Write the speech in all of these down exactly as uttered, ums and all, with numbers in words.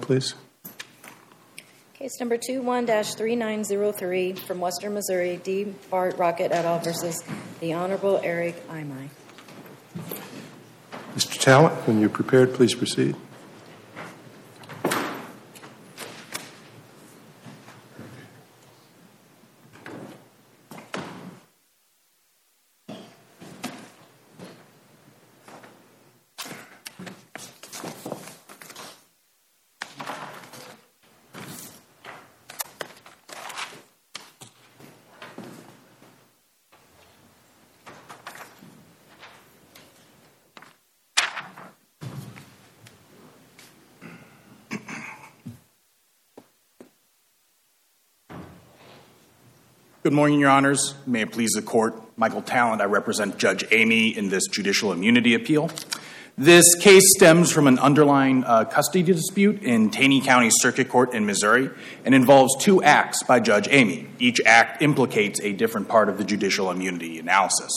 Please. Case number two one dash three nine zero three from Western Missouri, D. Bart Rockett et al. Versus the Honorable Eric Eighmy. Mister Talent, when you're prepared, please proceed. Good morning, Your Honors. May it please the Court, Michael Talent. I represent Judge Eighmy in this judicial immunity appeal. This case stems from an underlying uh, custody dispute in Taney County Circuit Court in Missouri and involves two acts by Judge Eighmy. Each act implicates a different part of the judicial immunity analysis.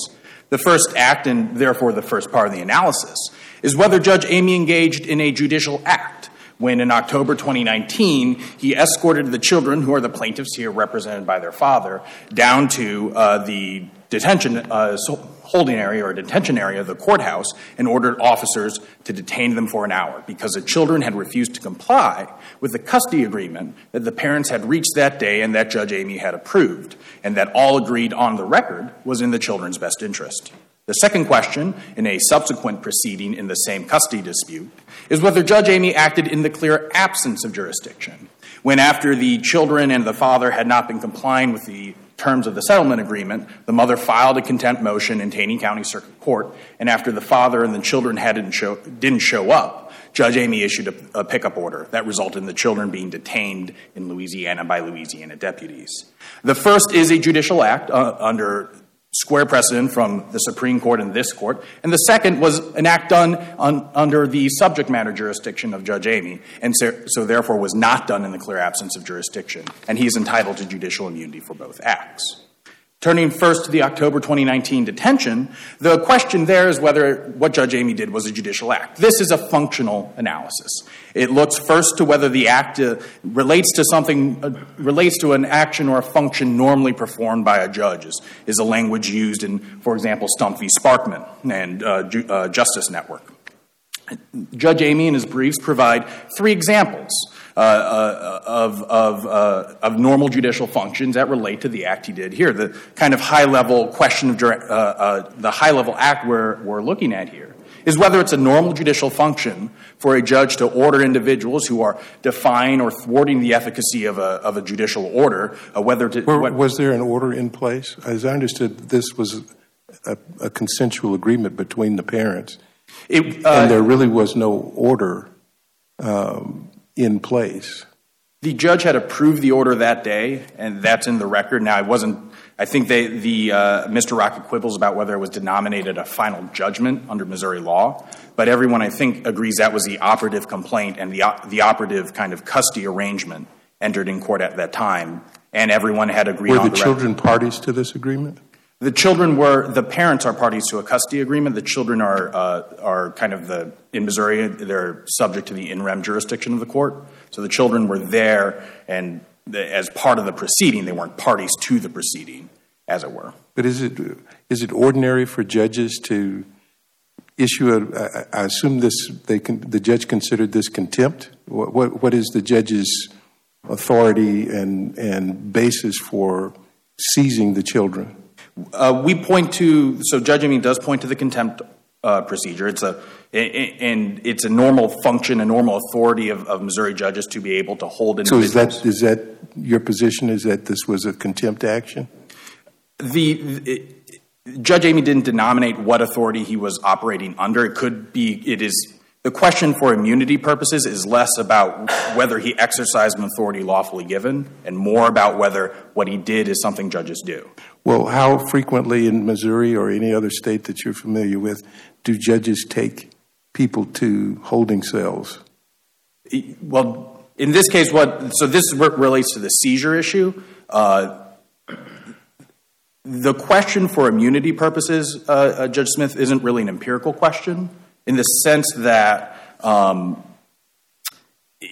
The first act, and therefore the first part of the analysis, is whether Judge Eighmy engaged in a judicial act when in October twenty nineteen, he escorted the children, who are the plaintiffs here represented by their father, down to uh, the detention uh, holding area or detention area of the courthouse and ordered officers to detain them for an hour because the children had refused to comply with the custody agreement that the parents had reached that day and that Judge Eighmy had approved and that all agreed on the record was in the children's best interest. The second question, in a subsequent proceeding in the same custody dispute, is whether Judge Eighmy acted in the clear absence of jurisdiction, when after the children and the father had not been complying with the terms of the settlement agreement, the mother filed a contempt motion in Taney County Circuit Court, and after the father and the children hadn't show, didn't show up, Judge Eighmy issued a, a pickup order that resulted in the children being detained in Louisiana by Louisiana deputies. The first is a judicial act uh, under square precedent from the Supreme Court and this court, and the second was an act done on, under the subject matter jurisdiction of Judge Eighmy, and so, so therefore was not done in the clear absence of jurisdiction, and he is entitled to judicial immunity for both acts. Turning first to the October twenty nineteen detention, the question there is whether what Judge Eighmy did was a judicial act. This is a functional analysis. It looks first to whether the act uh, relates to something, uh, relates to an action or a function normally performed by a judge, is, is the language used in, for example, Stump v. Sparkman and uh, Ju- uh, Justice Network. Judge Eighmy in his briefs provide three examples uh, uh, of, of, uh, of normal judicial functions that relate to the act he did here, the kind of high-level question of uh, uh, the high-level act we're, we're looking at here is whether it's a normal judicial function for a judge to order individuals who are defying or thwarting the efficacy of a, of a judicial order, uh, whether to... Were, what, was there an order in place? As I understood, this was a, a consensual agreement between the parents. It, uh, and there really was no order um, in place. The judge had approved the order that day, and that's in the record. Now, I wasn't. I think they, the uh, Mister Rockett quibbles about whether it was denominated a final judgment under Missouri law, but everyone I think agrees that was the operative complaint and the the operative kind of custody arrangement entered in court at that time, and everyone had agreed. Were on the, the children record. Parties to this agreement? The children were, the parents are parties to a custody agreement. The children are uh, are kind of the, in Missouri, they're subject to the in rem jurisdiction of the court. So the children were there, and the, as part of the proceeding, they weren't parties to the proceeding, as it were. But is it is it ordinary for judges to issue a, I assume this, they can, the judge considered this contempt? What, what What is the judge's authority and and basis for seizing the children? Uh, we point to, so Judge Eighmy does point to the contempt uh, procedure. It's a, and it's a normal function, a normal authority of, of Missouri judges to be able to hold individuals. So is that, is that your position, is that this was a contempt action? The, it, Judge Eighmy didn't denominate what authority he was operating under. It could be, it is, the question for immunity purposes is less about whether he exercised an authority lawfully given and more about whether what he did is something judges do. Well, how frequently in Missouri or any other state that you're familiar with do judges take people to holding cells? Well, in this case, what so this relates to the seizure issue. Uh, the question for immunity purposes, uh, uh, Judge Smith, isn't really an empirical question in the sense that um,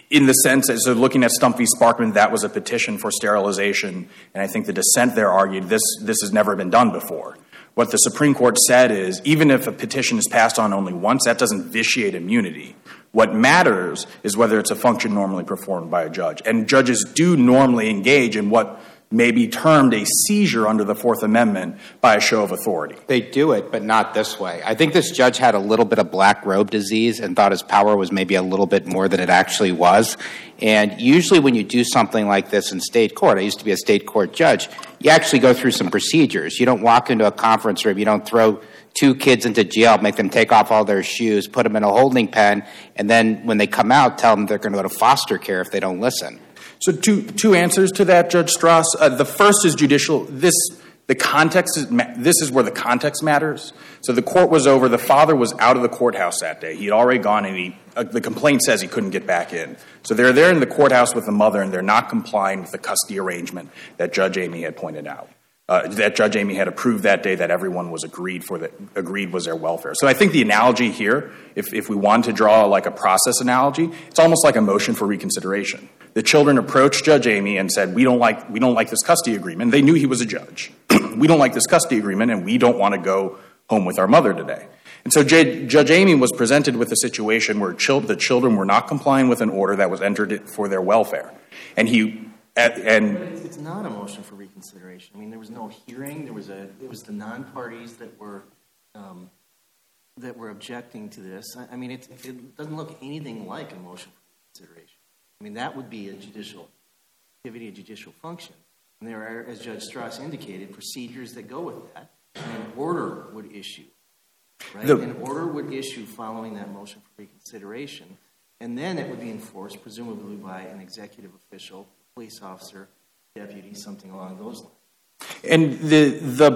in the sense, as so looking at Stump v. Sparkman, that was a petition for sterilization, and I think the dissent there argued this, this has never been done before. What the Supreme Court said is, even if a petition is passed on only once, that doesn't vitiate immunity. What matters is whether it's a function normally performed by a judge. And judges do normally engage in what may be termed a seizure under the Fourth Amendment by a show of authority. They do it, but not this way. I think this judge had a little bit of black robe disease and thought his power was maybe a little bit more than it actually was. And usually when you do something like this in state court, I used to be a state court judge, you actually go through some procedures. You don't walk into a conference room, you don't throw two kids into jail, make them take off all their shoes, put them in a holding pen, and then when they come out, tell them they're going to go to foster care if they don't listen. So two two answers to that, Judge Strauss. Uh, the first is judicial. This the context is ma- this is where the context matters. So the court was over. The father was out of the courthouse that day. He had already gone, and he uh, the complaint says he couldn't get back in. So they're there in the courthouse with the mother, and they're not complying with the custody arrangement that Judge Eighmy had pointed out. Uh, that Judge Eighmy had approved that day, that everyone was agreed for that agreed was their welfare. So I think the analogy here, if if we want to draw like a process analogy, it's almost like a motion for reconsideration. The children approached Judge Eighmy and said, "We don't like we don't like this custody agreement." They knew he was a judge. We don't like this custody agreement, and we don't want to go home with our mother today. And so J- Judge Eighmy was presented with a situation where chil- the children were not complying with an order that was entered for their welfare, and he. At, and it's not a motion for reconsideration. I mean, there was no hearing. There was a. It was the non-parties that were um, that were objecting to this. I, I mean, it, it doesn't look anything like a motion for reconsideration. I mean, that would be a judicial activity, a judicial function. And there are, as Judge Strauss indicated, procedures that go with that. And an order would issue. Right? The, an order would issue following that motion for reconsideration, and then it would be enforced, presumably by an executive official. Police officer, deputy, something along those lines. And the the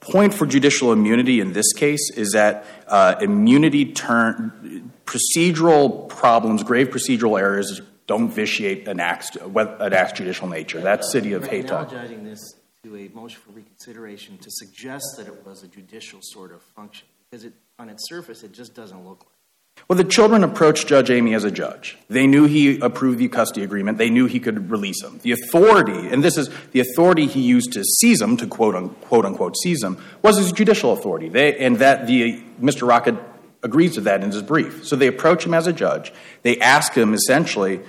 point for judicial immunity in this case is that uh, immunity turn procedural problems, grave procedural errors don't vitiate an act's an act's judicial nature. That's City of Hayton. Analogizing this to a motion for reconsideration to suggest that it was a judicial sort of function, because it on its surface it just doesn't look like. Well, the children approached Judge Eighmy as a judge. They knew he approved the custody agreement. They knew he could release him. The authority, and this is the authority he used to seize him, to quote unquote, unquote seize him, was his judicial authority. They, and that the Mister Rockett agrees with that in his brief. So they approach him as a judge. They ask him essentially,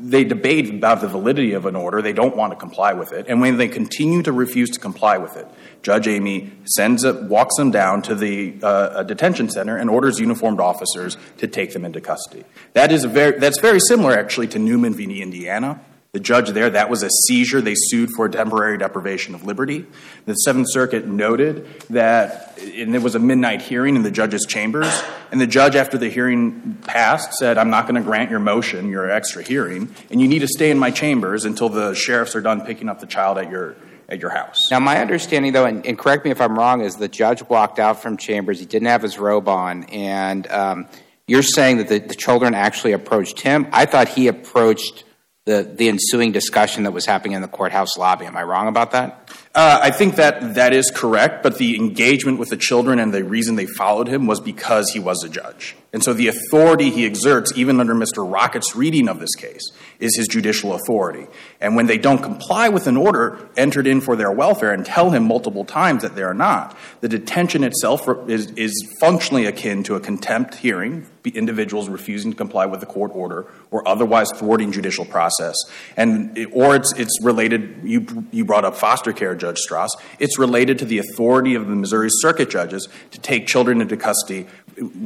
they debate about the validity of an order. They don't want to comply with it. And when they continue to refuse to comply with it, Judge Eighmy sends up, walks them down to the uh, detention center and orders uniformed officers to take them into custody. That is a very, that's very similar, actually, to Newman v. Indiana. The judge there, that was a seizure. They sued for temporary deprivation of liberty. The Seventh Circuit noted that, and it was a midnight hearing in the judge's chambers, and the judge, after the hearing passed, said, "I'm not going to grant your motion, your extra hearing, and you need to stay in my chambers until the sheriffs are done picking up the child at your at your house." Now, my understanding, though, and, and correct me if I'm wrong, is the judge walked out from chambers. He didn't have his robe on, and um, you're saying that the, the children actually approached him. I thought he approached The, the ensuing discussion that was happening in the courthouse lobby. Am I wrong about that? Uh, I think that that is correct, but the engagement with the children and the reason they followed him was because he was a judge. And so the authority he exerts, even under Mister Rockett's reading of this case, is his judicial authority. And when they don't comply with an order entered in for their welfare and tell him multiple times that they are not, the detention itself is, is functionally akin to a contempt hearing, individuals refusing to comply with the court order or otherwise thwarting judicial process. And it, or it's it's related, you, you brought up foster care, Judge Strauss, it's related to the authority of the Missouri Circuit judges to take children into custody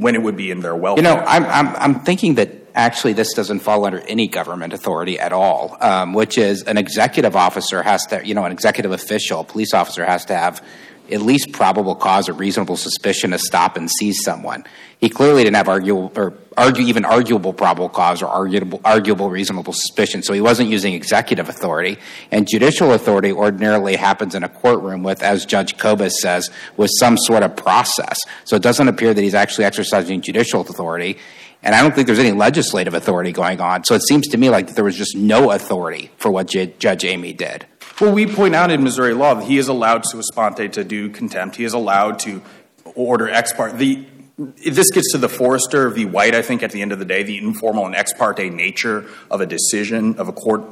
when it would be in their welfare. You know, I'm I'm, I'm thinking that actually this doesn't fall under any government authority at all, um, which is an executive officer has to, you know, an executive official, a police officer has to have at least probable cause or reasonable suspicion to stop and seize someone. He clearly didn't have arguable or argue, even arguable probable cause or arguable, arguable reasonable suspicion, so he wasn't using executive authority. And judicial authority ordinarily happens in a courtroom with, as Judge Kobus says, with some sort of process. So it doesn't appear that he's actually exercising judicial authority, and I don't think there's any legislative authority going on. So it seems to me like there was just no authority for what J- Judge Eighmy did. Well, we point out in Missouri law that he is allowed sua sponte to do contempt. He is allowed to order ex parte. The This gets to the Forrester v. White, I think, at the end of the day. The informal and ex parte nature of a decision, of a court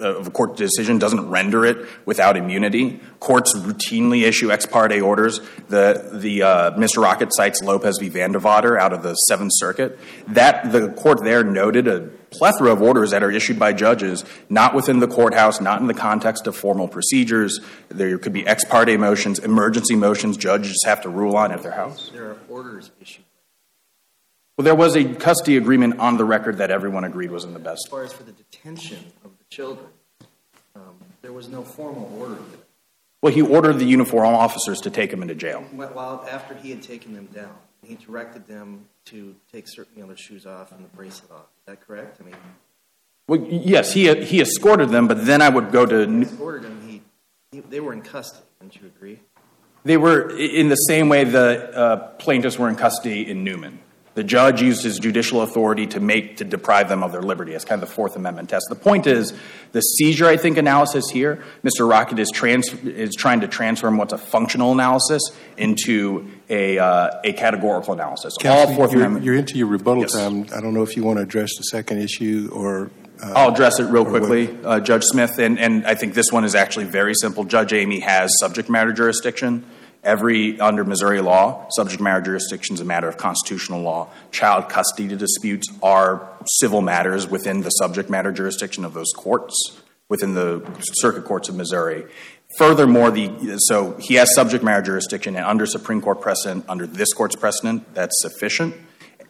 of a court decision, doesn't render it without immunity. Courts routinely issue ex parte orders. The, the uh, Mister Rockett cites Lopez v. Vandervater out of the Seventh Circuit. That the court there noted a plethora of orders that are issued by judges, not within the courthouse, not in the context of formal procedures. There could be ex parte motions, emergency motions judges have to rule on at their house. There are orders issued. Well, there was a custody agreement on the record that everyone agreed was in the best. As far as for the detention of the children, um, there was no formal order. Well, he ordered the uniformed officers to take him into jail. Well, after he had taken them down, he directed them to take certain you know, their shoes off and the bracelet off. Is that correct? I mean, well, yes, he he escorted them, but then I would go to. He escorted them. He, he they were in custody. Don't you agree? They were in the same way the uh, plaintiffs were in custody in Newman. The judge used his judicial authority to make to deprive them of their liberty. That's kind of the Fourth Amendment test. The point is, the seizure, I think, analysis here, Mister Rockett is trans, is trying to transform what's a functional analysis into a uh, a categorical analysis. Counsel, all Fourth you're, Amendment. You're into your rebuttal yes. time. I don't know if you want to address the second issue or. Uh, I'll address it real quickly, uh, Judge Smith, and and I think this one is actually very simple. Judge Eighmy has subject matter jurisdiction. Every, under Missouri law, subject matter jurisdiction is a matter of constitutional law. Child custody disputes are civil matters within the subject matter jurisdiction of those courts, within the circuit courts of Missouri. Furthermore, the so he has subject matter jurisdiction, and under Supreme Court precedent, under this court's precedent, that's sufficient.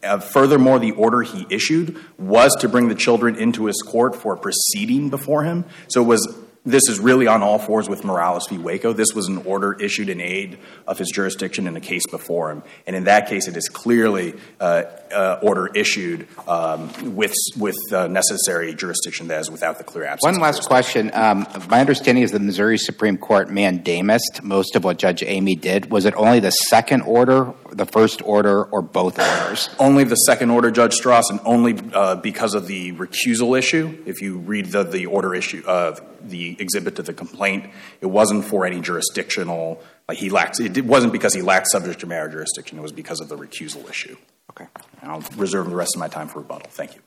Uh, furthermore, the order he issued was to bring the children into his court for a proceeding before him. So it was... This is really on all fours with Morales v. Waco. This was an order issued in aid of his jurisdiction in a case before him. And in that case, it is clearly uh, uh, order issued um, with with uh, necessary jurisdiction that is without the clear absence. One last question. Um, my understanding is the Missouri Supreme Court mandamused most of what Judge Eighmy did. Was it only the second order, the first order, or both orders? Only the second order, Judge Strauss, and only uh, because of the recusal issue. If you read the, the order issue of uh, the exhibit to the complaint, it wasn't for any jurisdictional, like he lacked, it wasn't because he lacked subject matter jurisdiction, it was because of the recusal issue. Okay. And I'll reserve the rest of my time for rebuttal. Thank you.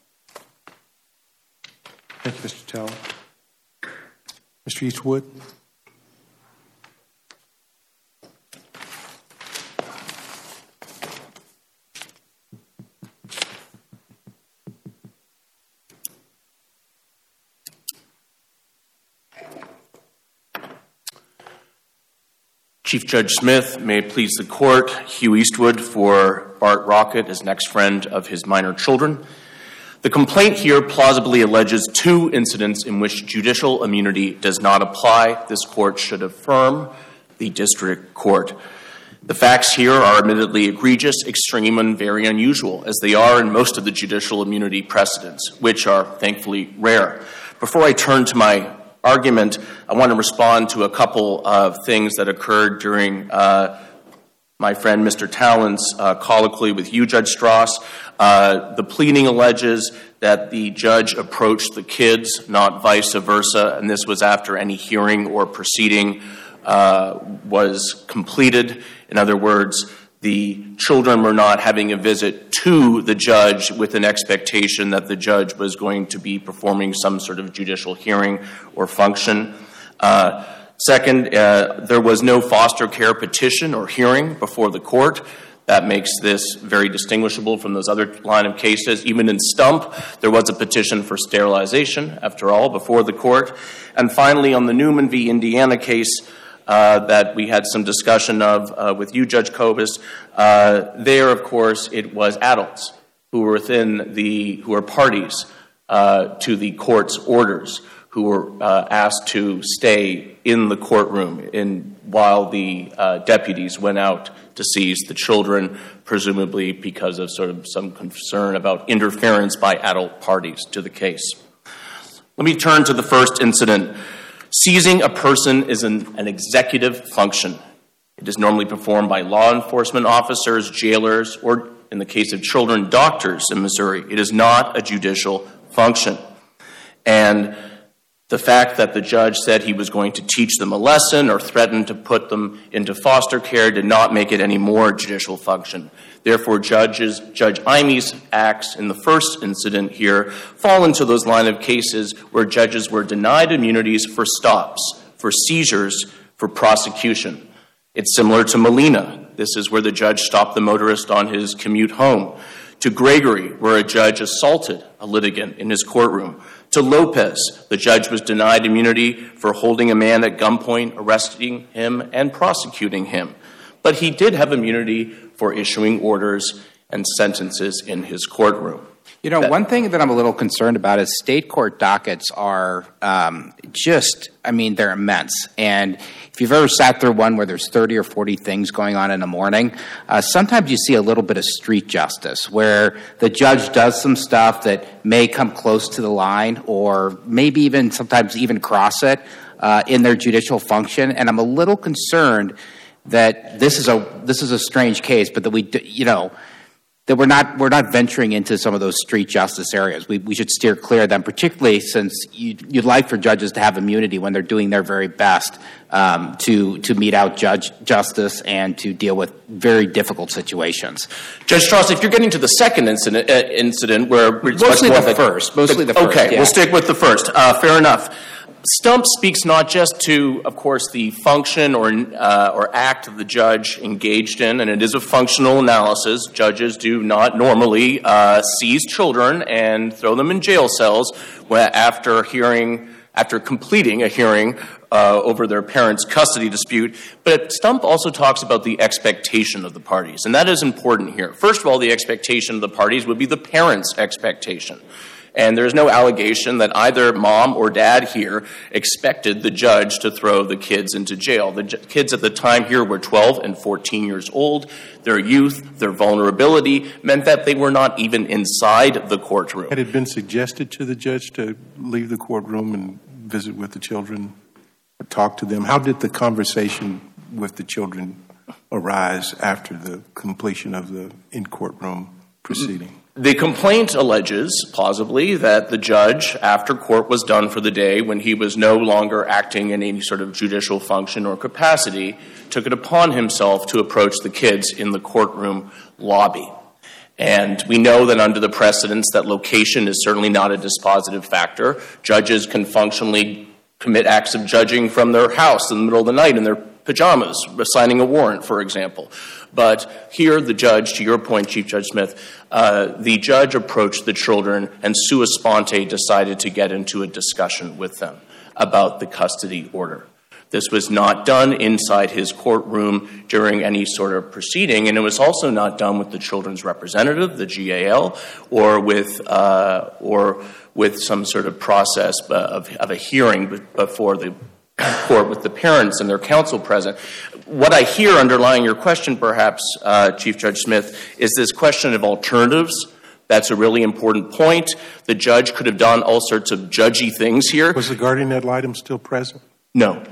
Thank you, Mister Talent. Mister Eastwood. Chief Judge Smith, may it please the court, Hugh Eastwood for Bart Rockett as an ex-friend of his minor children. The complaint here plausibly alleges two incidents in which judicial immunity does not apply. This court should affirm the district court. The facts here are admittedly egregious, extreme, and very unusual, as they are in most of the judicial immunity precedents, which are thankfully rare. Before I turn to my argument, I want to respond to a couple of things that occurred during uh, my friend Mister Talent's uh, colloquy with you, Judge Strauss. Uh, the pleading alleges that the judge approached the kids, not vice versa, and this was after any hearing or proceeding uh, was completed. In other words, the children were not having a visit to the judge with an expectation that the judge was going to be performing some sort of judicial hearing or function. Uh, second, uh, there was no foster care petition or hearing before the court. That makes this very distinguishable from those other line of cases. Even in Stump, there was a petition for sterilization, after all, before the court. And finally, on the Newman v. Indiana case, Uh, that we had some discussion of uh, with you, Judge Kobus. Uh, there, of course, it was adults who were within the who were parties uh, to the court's orders who were uh, asked to stay in the courtroom in, while the uh, deputies went out to seize the children, presumably because of sort of some concern about interference by adult parties to the case. Let me turn to the first incident. Seizing a person is an, an executive function. It is normally performed by law enforcement officers, jailers, or, in the case of children, doctors in Missouri. It is not a judicial function. And The fact that the judge said he was going to teach them a lesson or threatened to put them into foster care did not make it any more judicial function. Therefore, judges, Judge Eighmy's acts in the first incident here fall into those line of cases where judges were denied immunities for stops, for seizures, for prosecution. It's similar to Molina. This is where the judge stopped the motorist on his commute home. To Gregory, where a judge assaulted a litigant in his courtroom. To Lopez, the judge was denied immunity for holding a man at gunpoint, arresting him, and prosecuting him. But he did have immunity for issuing orders and sentences in his courtroom. You know, that, one thing that I'm a little concerned about is state court dockets are um, just, I mean, they're immense. And if you've ever sat through one where there's thirty or forty things going on in the morning, uh, sometimes you see a little bit of street justice where the judge does some stuff that may come close to the line or maybe even sometimes even cross it uh, in their judicial function. And I'm a little concerned that this is a this is a strange case, but that we, you know, that we're not we're not venturing into some of those street justice areas. We we should steer clear of them, particularly since you, you'd like for judges to have immunity when they're doing their very best um, to to mete out judge justice and to deal with very difficult situations. Judge Strauss, if you're getting to the second incident, uh, incident where it's mostly much more the first, mostly the, the first. Okay, yeah. We'll stick with the first. Uh, fair enough. Stump speaks not just to, of course, the function or uh, or act of the judge engaged in, and it is a functional analysis. Judges do not normally uh, seize children and throw them in jail cells after hearing, after completing a hearing uh, over their parents' custody dispute. But Stump also talks about the expectation of the parties, and that is important here. First of all, the expectation of the parties would be the parents' expectation. And there's no allegation that either mom or dad here expected the judge to throw the kids into jail. The j- kids at the time here were twelve and fourteen years old. Their youth, their vulnerability meant that they were not even inside the courtroom. Had it been suggested to the judge to leave the courtroom and visit with the children, or talk to them? How did the conversation with the children arise after the completion of the in-courtroom proceeding? Mm-hmm. The complaint alleges, plausibly, that the judge, after court was done for the day, when he was no longer acting in any sort of judicial function or capacity, took it upon himself to approach the kids in the courtroom lobby. And we know that under the precedents that location is certainly not a dispositive factor. Judges can functionally commit acts of judging from their house in the middle of the night in their pajamas, signing a warrant, for example. But here the judge, to your point, Chief Judge Smith, uh, the judge approached the children and sua sponte decided to get into a discussion with them about the custody order. This was not done inside his courtroom during any sort of proceeding, and it was also not done with the children's representative, the G A L, or with uh, or with some sort of process of, of a hearing before the court with the parents and their counsel present. What I hear underlying your question, perhaps, uh, Chief Judge Smith, is this question of alternatives. That's a really important point. The judge could have done all sorts of judgy things here. Was the guardian ad litem still present? No,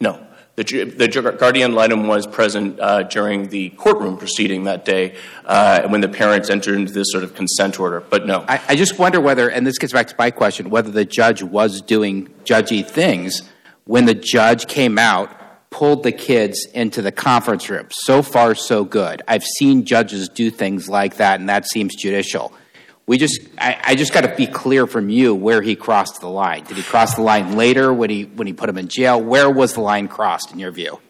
no. The, the guardian ad litem was present uh, during the courtroom proceeding that day uh, when the parents entered into this sort of consent order, but no. I, I just wonder whether, and this gets back to my question, whether the judge was doing judgy things when the judge came out, pulled the kids into the conference room. So far, so good. I've seen judges do things like that, and that seems judicial. We just, I, I just got to be clear from you where he crossed the line. Did he cross the line later when he when he put him in jail? Where was the line crossed in your view?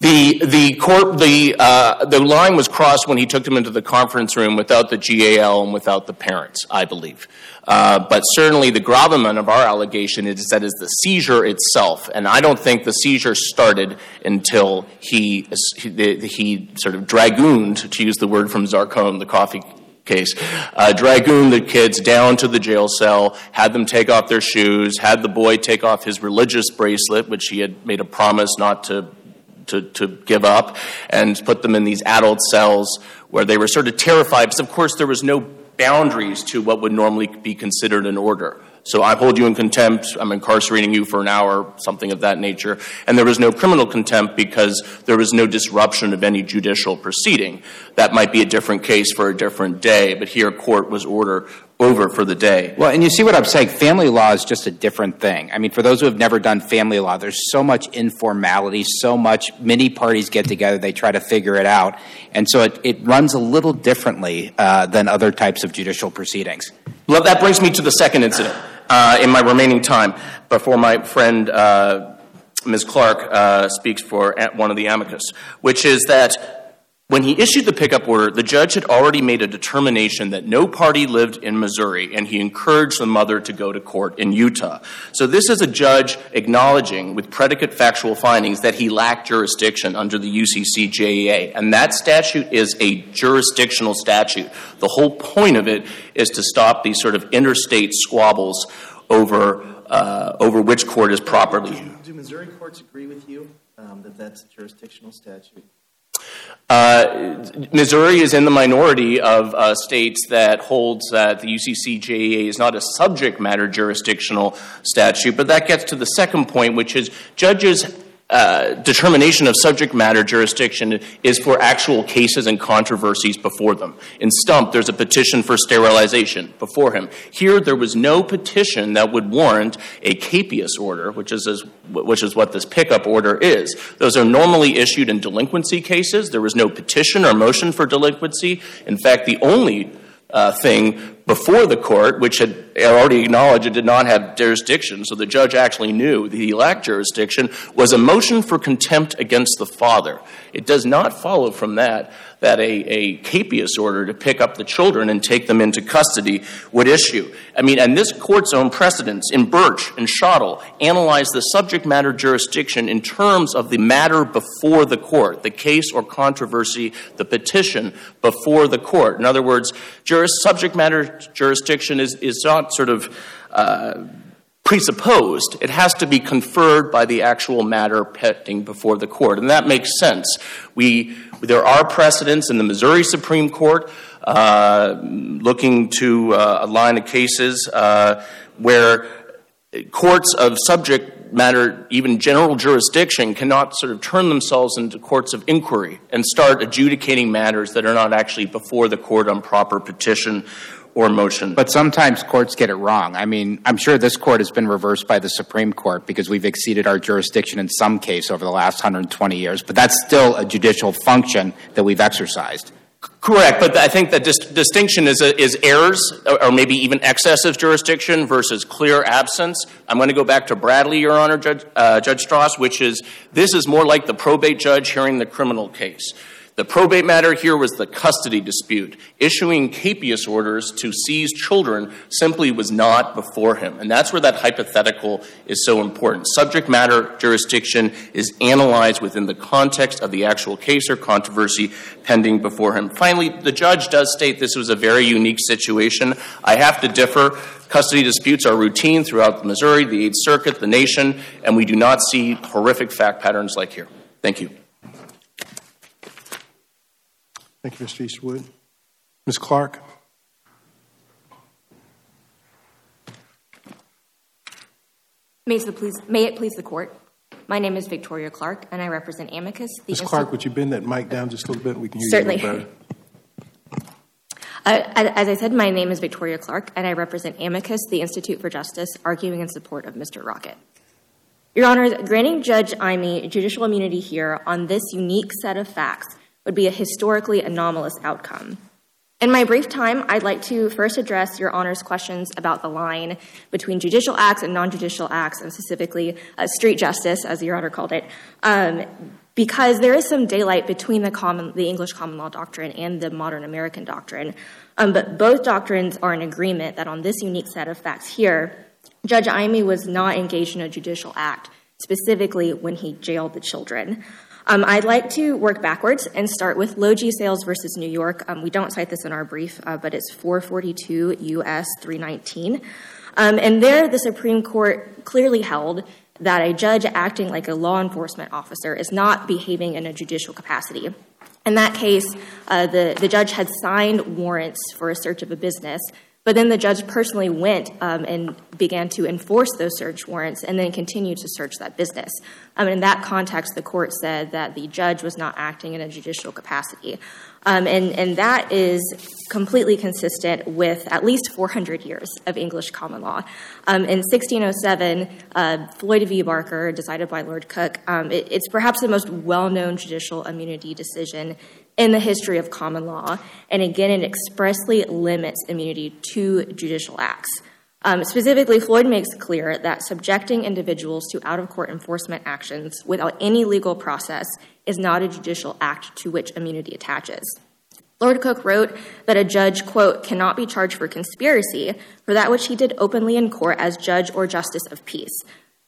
The the court the uh, the line was crossed when he took them into the conference room without the G A L and without the parents, I believe. Uh, but certainly the gravamen of our allegation is that is the seizure itself, and I don't think the seizure started until he he, he sort of dragooned, to use the word from Zarcone, the coffee case, uh, dragooned the kids down to the jail cell, had them take off their shoes, had the boy take off his religious bracelet, which he had made a promise not to. To, to give up, and put them in these adult cells where they were sort of terrified because, of course, there was no boundaries to what would normally be considered an order. So I hold you in contempt, I'm incarcerating you for an hour, something of that nature. And there was no criminal contempt because there was no disruption of any judicial proceeding. That might be a different case for a different day, but here court was order over for the day. Well, and you see what I'm saying? Family law is just a different thing. I mean, for those who have never done family law, there's so much informality, so much many parties get together, they try to figure it out. And so it, it runs a little differently uh, than other types of judicial proceedings. Well, that brings me to the second incident uh, in my remaining time before my friend uh, Miz Clark uh, speaks for one of the amicus, which is that when he issued the pickup order, the judge had already made a determination that no party lived in Missouri, and he encouraged the mother to go to court in Utah. So this is a judge acknowledging with predicate factual findings that he lacked jurisdiction under the U C C J E A, and that statute is a jurisdictional statute. The whole point of it is to stop these sort of interstate squabbles over uh, over which court is properly. Do, do Missouri courts agree with you um, that that's a jurisdictional statute? Uh, Missouri is in the minority of uh, states that holds that the U C C J E A is not a subject matter jurisdictional statute, but that gets to the second point, which is judges' uh, determination of subject matter jurisdiction is for actual cases and controversies before them. In Stump, there's a petition for sterilization before him. Here, there was no petition that would warrant a capias order, which is as which is what this pickup order is. Those are normally issued in delinquency cases. There was no petition or motion for delinquency. In fact, the only uh, thing before the court, which had already acknowledged it did not have jurisdiction, so the judge actually knew that he lacked jurisdiction, was a motion for contempt against the father. It does not follow from that that a, a capias order to pick up the children and take them into custody would issue. I mean, and this court's own precedents in Birch and Schottel analyzed the subject matter jurisdiction in terms of the matter before the court, the case or controversy, the petition before the court. In other words, juris, subject matter jurisdiction is, is not sort of uh, presupposed. It has to be conferred by the actual matter pending before the court, and that makes sense. We There are precedents in the Missouri Supreme Court uh, looking to uh, a line of cases uh, where courts of subject matter, even general jurisdiction, cannot sort of turn themselves into courts of inquiry and start adjudicating matters that are not actually before the court on proper petition or motion. But sometimes courts get it wrong. I mean, I'm sure this court has been reversed by the Supreme Court because we've exceeded our jurisdiction in some case over the last one hundred twenty years, but that's still a judicial function that we've exercised. Correct, but I think the dis- distinction is a, is errors or, or maybe even excessive jurisdiction versus clear absence. I'm going to go back to Bradley, Your Honor, Judge, uh, Judge Strauss, which is this is more like the probate judge hearing the criminal case. The probate matter here was the custody dispute. Issuing capias orders to seize children simply was not before him. And that's where that hypothetical is so important. Subject matter jurisdiction is analyzed within the context of the actual case or controversy pending before him. Finally, the judge does state this was a very unique situation. I have to differ. Custody disputes are routine throughout Missouri, the Eighth Circuit, the nation, and we do not see horrific fact patterns like here. Thank you. Thank you, Mister Eastwood. Miz Clark. May it please, may it please the court. My name is Victoria Clark, and I represent Amicus. The Miz Insti- Clark, would you bend that mic down just a little bit? We can hear Certainly. you a little better. uh, as I said, my name is Victoria Clark, and I represent Amicus, the Institute for Justice, arguing in support of Mister Rockett. Your Honors, granting Judge Eighmy judicial immunity here on this unique set of facts would be a historically anomalous outcome. In my brief time, I'd like to first address Your Honor's questions about the line between judicial acts and non-judicial acts, and specifically uh, street justice, as Your Honor called it, um, because there is some daylight between the, common, the English common law doctrine and the modern American doctrine. Um, but both doctrines are in agreement that on this unique set of facts here, Judge Eighmy was not engaged in a judicial act, specifically when he jailed the children. Um, I'd like to work backwards and start with Logie Sales versus New York. Um, we don't cite this in our brief, uh, but it's four forty-two U S three nineteen. Um, and there, the Supreme Court clearly held that a judge acting like a law enforcement officer is not behaving in a judicial capacity. In that case, uh, the, the judge had signed warrants for a search of a business, But then the judge personally went um, and began to enforce those search warrants and then continued to search that business. Um, in that context, the court said that the judge was not acting in a judicial capacity. Um, and, and that is completely consistent with at least four hundred years of English common law. Um, in sixteen oh seven, uh, Floyd v. Barker, decided by Lord Cook, um, it, it's perhaps the most well-known judicial immunity decision in the history of common law, and again, it expressly limits immunity to judicial acts. Um, specifically, Floyd makes clear that subjecting individuals to out-of-court enforcement actions without any legal process is not a judicial act to which immunity attaches. Lord Cook wrote that a judge, quote, cannot be charged for conspiracy for that which he did openly in court as judge or justice of peace.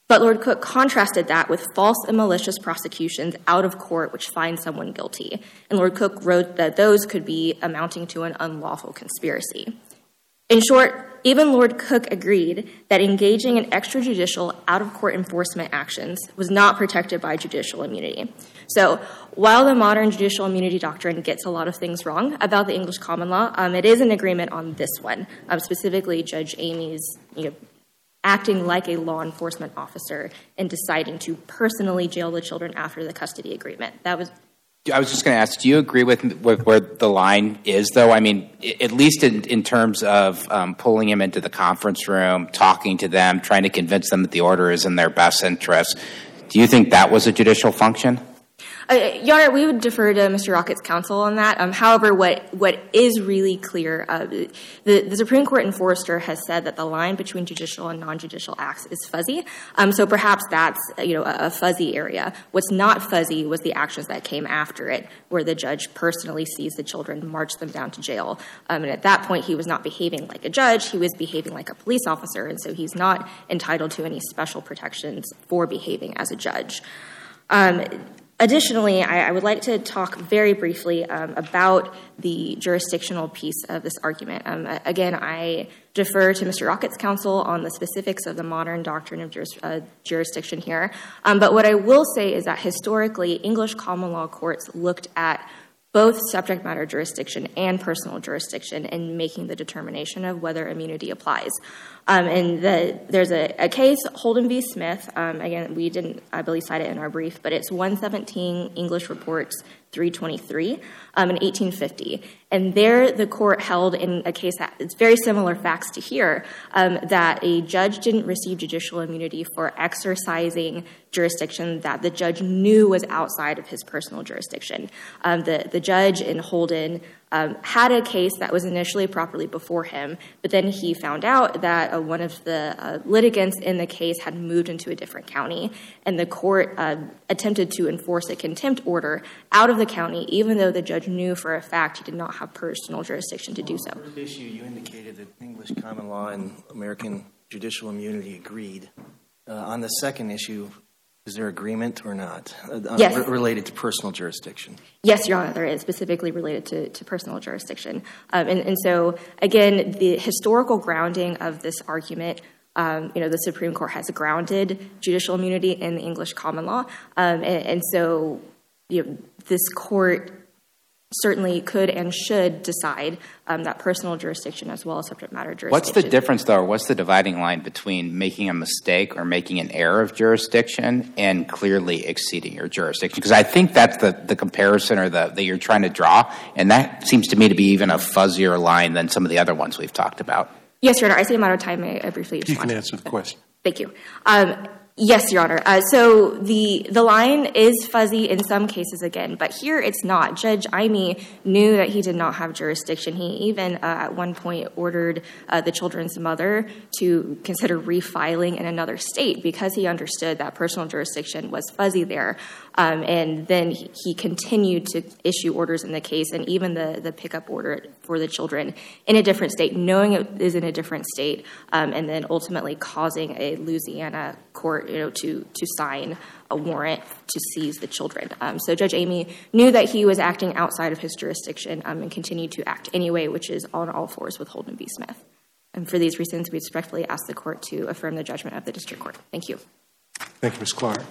But Lord Cook contrasted that with false and malicious prosecutions out of court which find someone guilty. And Lord Cook wrote that those could be amounting to an unlawful conspiracy. In short, even Lord Cook agreed that engaging in extrajudicial out-of-court enforcement actions was not protected by judicial immunity. So while the modern judicial immunity doctrine gets a lot of things wrong about the English common law, um, it is an agreement on this one, um, specifically Judge Amy's, you know, acting like a law enforcement officer and deciding to personally jail the children after the custody agreement. That was. I was just going to ask, do you agree with, with where the line is, though? I mean, at least in, in terms of um, pulling him into the conference room, talking to them, trying to convince them that the order is in their best interest. Do you think that was a judicial function? Uh, Your Honor, we would defer to Mister Rockett's counsel on that. Um, however, what, what is really clear, uh, the, the Supreme Court in Forrester has said that the line between judicial and non-judicial acts is fuzzy. Um, so perhaps that's, you know, a, a fuzzy area. What's not fuzzy was the actions that came after it, where the judge personally seized the children, marched them down to jail. Um, and at that point, he was not behaving like a judge. He was behaving like a police officer, and so he's not entitled to any special protections for behaving as a judge. Um, Additionally, I, I would like to talk very briefly um, about the jurisdictional piece of this argument. Um, again, I defer to Mister Rockett's counsel on the specifics of the modern doctrine of juris, uh, jurisdiction here. Um, but what I will say is that historically, English common law courts looked at both subject matter jurisdiction and personal jurisdiction in making the determination of whether immunity applies. Um, and the, there's a, a case, Holden v. Smith. Um, again, we didn't, I believe, cite it in our brief, but it's one seventeen English Reports three twenty-three um, in eighteen fifty. And there the court held in a case that it's very similar facts to here, um, that a judge didn't receive judicial immunity for exercising jurisdiction that the judge knew was outside of his personal jurisdiction. Um, the, the judge in Holden Um, had a case that was initially properly before him, but then he found out that uh, one of the uh, litigants in the case had moved into a different county, and the court uh, attempted to enforce a contempt order out of the county, even though the judge knew for a fact he did not have personal jurisdiction to do so. On the first issue, you indicated that English common law and American judicial immunity agreed. Uh, on the second issue, is there agreement or not? Uh, yes. r- related to personal jurisdiction? Yes, Your Honor, there is, specifically related to, to personal jurisdiction. Um, and, and so, again, the historical grounding of this argument, um, you know, the Supreme Court has grounded judicial immunity in the English common law. Um, and, and so, you know, this court certainly could and should decide um, that personal jurisdiction as well as subject matter jurisdiction. What's the difference, though, or what's the dividing line between making a mistake or making an error of jurisdiction and clearly exceeding your jurisdiction? Because I think that's the, the comparison or the that you're trying to draw, and that seems to me to be even a fuzzier line than some of the other ones we've talked about. Yes, Your Honor. I see I'm out of time. I, I briefly respond. You can answer the question. Thank you. Um, Yes, Your Honor. Uh, so the the line is fuzzy in some cases again, but here it's not. Judge Eighmy knew that he did not have jurisdiction. He even uh, at one point ordered uh, the children's mother to consider refiling in another state because he understood that personal jurisdiction was fuzzy there. Um, and then he, he continued to issue orders in the case and even the, the pickup order for the children in a different state, knowing it is in a different state, um, and then ultimately causing a Louisiana court, you know, to, to sign a warrant to seize the children. Um, so Judge Eighmy knew that he was acting outside of his jurisdiction um, and continued to act anyway, which is on all fours with Holden v. Smith. And for these reasons, we respectfully ask the court to affirm the judgment of the district court. Thank you. Thank you, Miz Clark.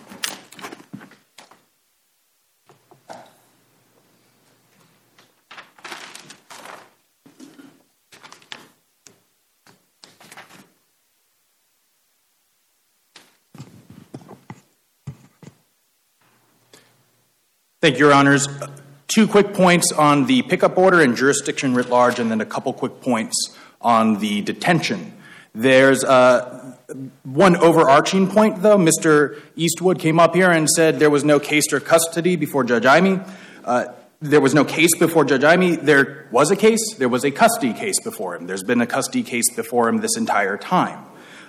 Thank you, Your Honors. Two quick points on the pickup order and jurisdiction writ large, and then a couple quick points on the detention. There's uh, one overarching point, though. Mister Eastwood came up here and said there was no case or custody before Judge Eighmy. Uh, there was no case before Judge Eighmy. There was a case. There was a custody case before him. There's been a custody case before him this entire time,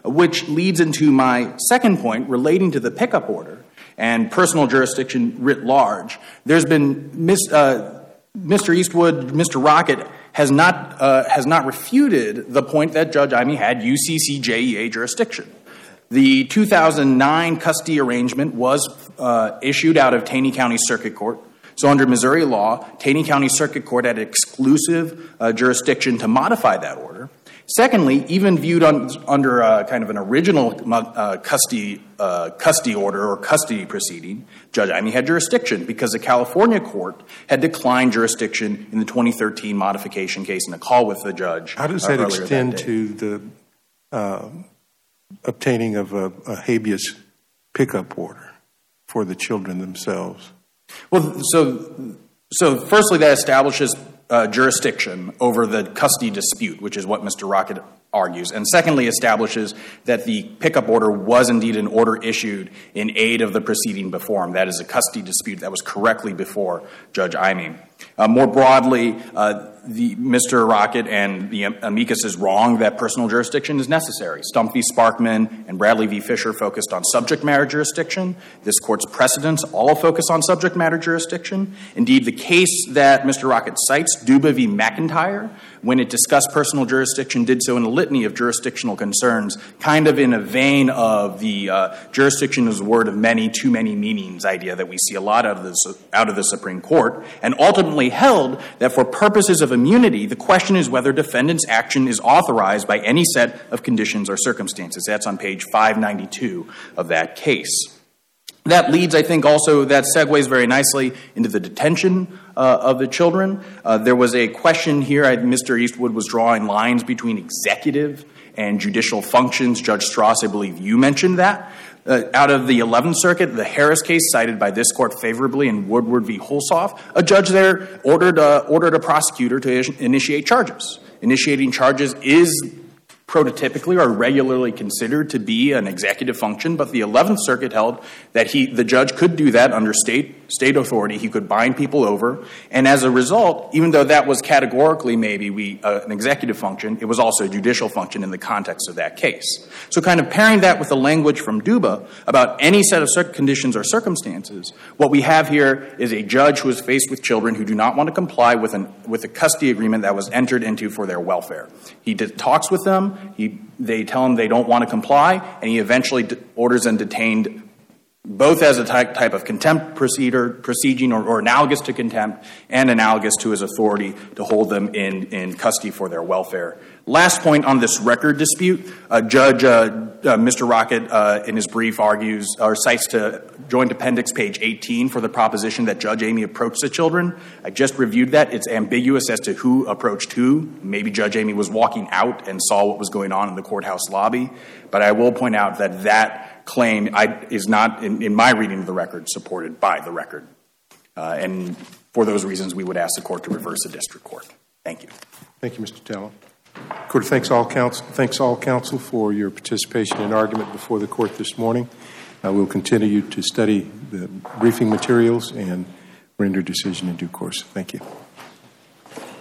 which leads into my second point relating to the pickup order and personal jurisdiction writ large. There's been mis- uh, Mister Eastwood, Mister Rockett has not uh, has not refuted the point that Judge Eighmy had U C C J E A jurisdiction. The two thousand nine custody arrangement was uh, issued out of Taney County Circuit Court. So under Missouri law, Taney County Circuit Court had exclusive uh, jurisdiction to modify that order. Secondly, even viewed on, under uh, kind of an original uh, custody, uh, custody order or custody proceeding, Judge Eighmy had jurisdiction because the California court had declined jurisdiction in the twenty thirteen modification case in a call with the judge. How does that uh, extend that to the uh, obtaining of a, a habeas pickup order for the children themselves? Well, so so firstly, that establishes Uh, jurisdiction over the custody dispute, which is what Mister Rockett argues, and secondly establishes that the pickup order was indeed an order issued in aid of the proceeding before him. That is a custody dispute that was correctly before Judge Eighmy. Uh, more broadly, uh, the, Mister Rockett and the amicus is wrong that personal jurisdiction is necessary. Stump v. Sparkman and Bradley v. Fisher focused on subject matter jurisdiction. This court's precedents all focus on subject matter jurisdiction. Indeed, the case that Mister Rockett cites, Duba v. McIntyre, when it discussed personal jurisdiction, did so in a litany of jurisdictional concerns, kind of in a vein of the uh, jurisdiction is a word of many, too many meanings idea that we see a lot out of the, out of the Supreme Court, and ultimately held that for purposes of immunity, the question is whether defendant's action is authorized by any set of conditions or circumstances. That's on page five ninety-two of that case. That leads, I think, also, that segues very nicely into the detention uh, of the children. Uh, there was a question here. I, Mister Eastwood was drawing lines between executive and judicial functions. Judge Strauss, I believe you mentioned that. Uh, out of the eleventh Circuit, the Harris case cited by this court favorably in Woodward v. Holsoff, a judge there ordered uh, ordered a prosecutor to is- initiate charges. Initiating charges is prototypically or regularly considered to be an executive function, but the eleventh Circuit held that he, the judge could do that under state state authority. He could bind people over, and as a result, even though that was categorically maybe we uh, an executive function, it was also a judicial function in the context of that case. So kind of pairing that with the language from Duba about any set of circ- conditions or circumstances, what we have here is a judge who is faced with children who do not want to comply with an with a custody agreement that was entered into for their welfare. He did, talks with them, he, they tell him they don't want to comply, and he eventually d- orders them detained both as a type, type of contempt procedure, proceeding or, or analogous to contempt and analogous to his authority to hold them in, in custody for their welfare. Last point on this record dispute, uh, Judge uh, uh, Mister Rockett uh, in his brief argues or cites to Joint Appendix page eighteen for the proposition that Judge Eighmy approached the children. I just reviewed that. It's ambiguous as to who approached who. Maybe Judge Eighmy was walking out and saw what was going on in the courthouse lobby. But I will point out that that claim I, is not, in, in my reading of the record, supported by the record. Uh, and for those reasons, we would ask the court to reverse the district court. Thank you. Thank you, Mister Talent. The court thanks all counsel, thanks all counsel for your participation and argument before the court this morning. Uh, we'll continue to study the briefing materials and render decision in due course. Thank you.